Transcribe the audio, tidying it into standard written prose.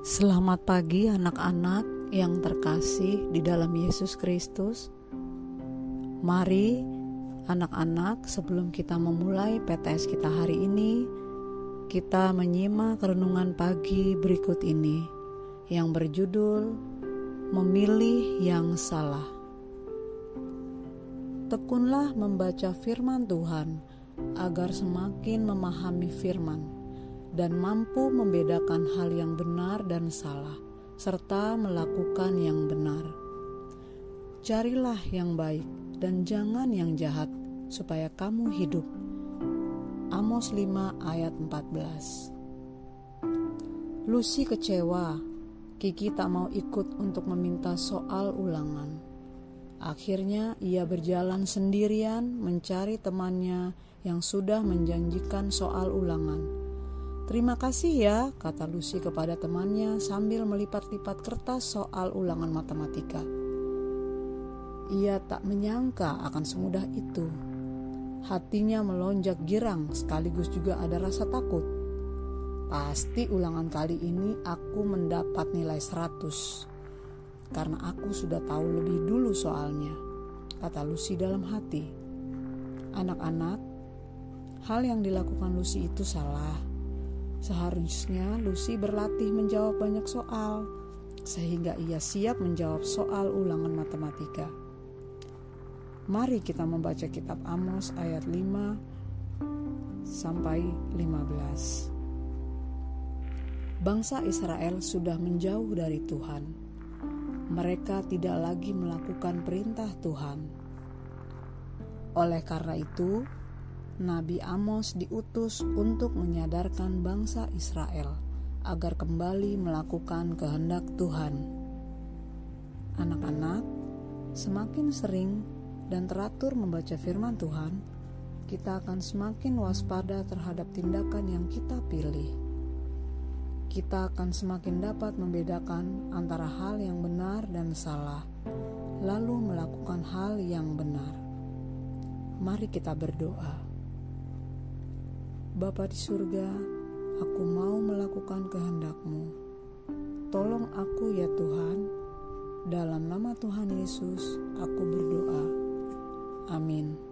Selamat pagi anak-anak yang terkasih di dalam Yesus Kristus. Mari anak-anak, sebelum kita memulai PTS kita hari ini, kita menyimak renungan pagi berikut ini yang berjudul Memilih yang Salah. Tekunlah membaca firman Tuhan agar semakin memahami firman dan mampu membedakan hal yang benar dan salah, serta melakukan yang benar. Carilah yang baik dan jangan yang jahat, supaya kamu hidup. Amos 5 ayat 14. Lucy kecewa, Kiki tak mau ikut untuk meminta soal ulangan. Akhirnya ia berjalan sendirian mencari temannya yang sudah menjanjikan soal ulangan. "Terima kasih ya," kata Lucy kepada temannya sambil melipat-lipat kertas soal ulangan matematika. Ia tak menyangka akan semudah itu. Hatinya melonjak girang, sekaligus juga ada rasa takut. Pasti ulangan kali ini aku mendapat nilai 100. Karena aku sudah tahu lebih dulu soalnya, kata Lucy dalam hati. Anak-anak, hal yang dilakukan Lucy itu salah. Seharusnya Lucy berlatih menjawab banyak soal, sehingga ia siap menjawab soal ulangan matematika. Mari kita membaca kitab Amos ayat 5 sampai 15. Bangsa Israel sudah menjauh dari Tuhan. Mereka tidak lagi melakukan perintah Tuhan. Oleh karena itu, Nabi Amos diutus untuk menyadarkan bangsa Israel agar kembali melakukan kehendak Tuhan. Anak-anak, semakin sering dan teratur membaca firman Tuhan, kita akan semakin waspada terhadap tindakan yang kita pilih. Kita akan semakin dapat membedakan antara hal yang benar dan salah, lalu melakukan hal yang benar. Mari kita berdoa. Bapa di surga, aku mau melakukan kehendak-Mu. Tolong aku ya Tuhan. Dalam nama Tuhan Yesus, aku berdoa. Amin.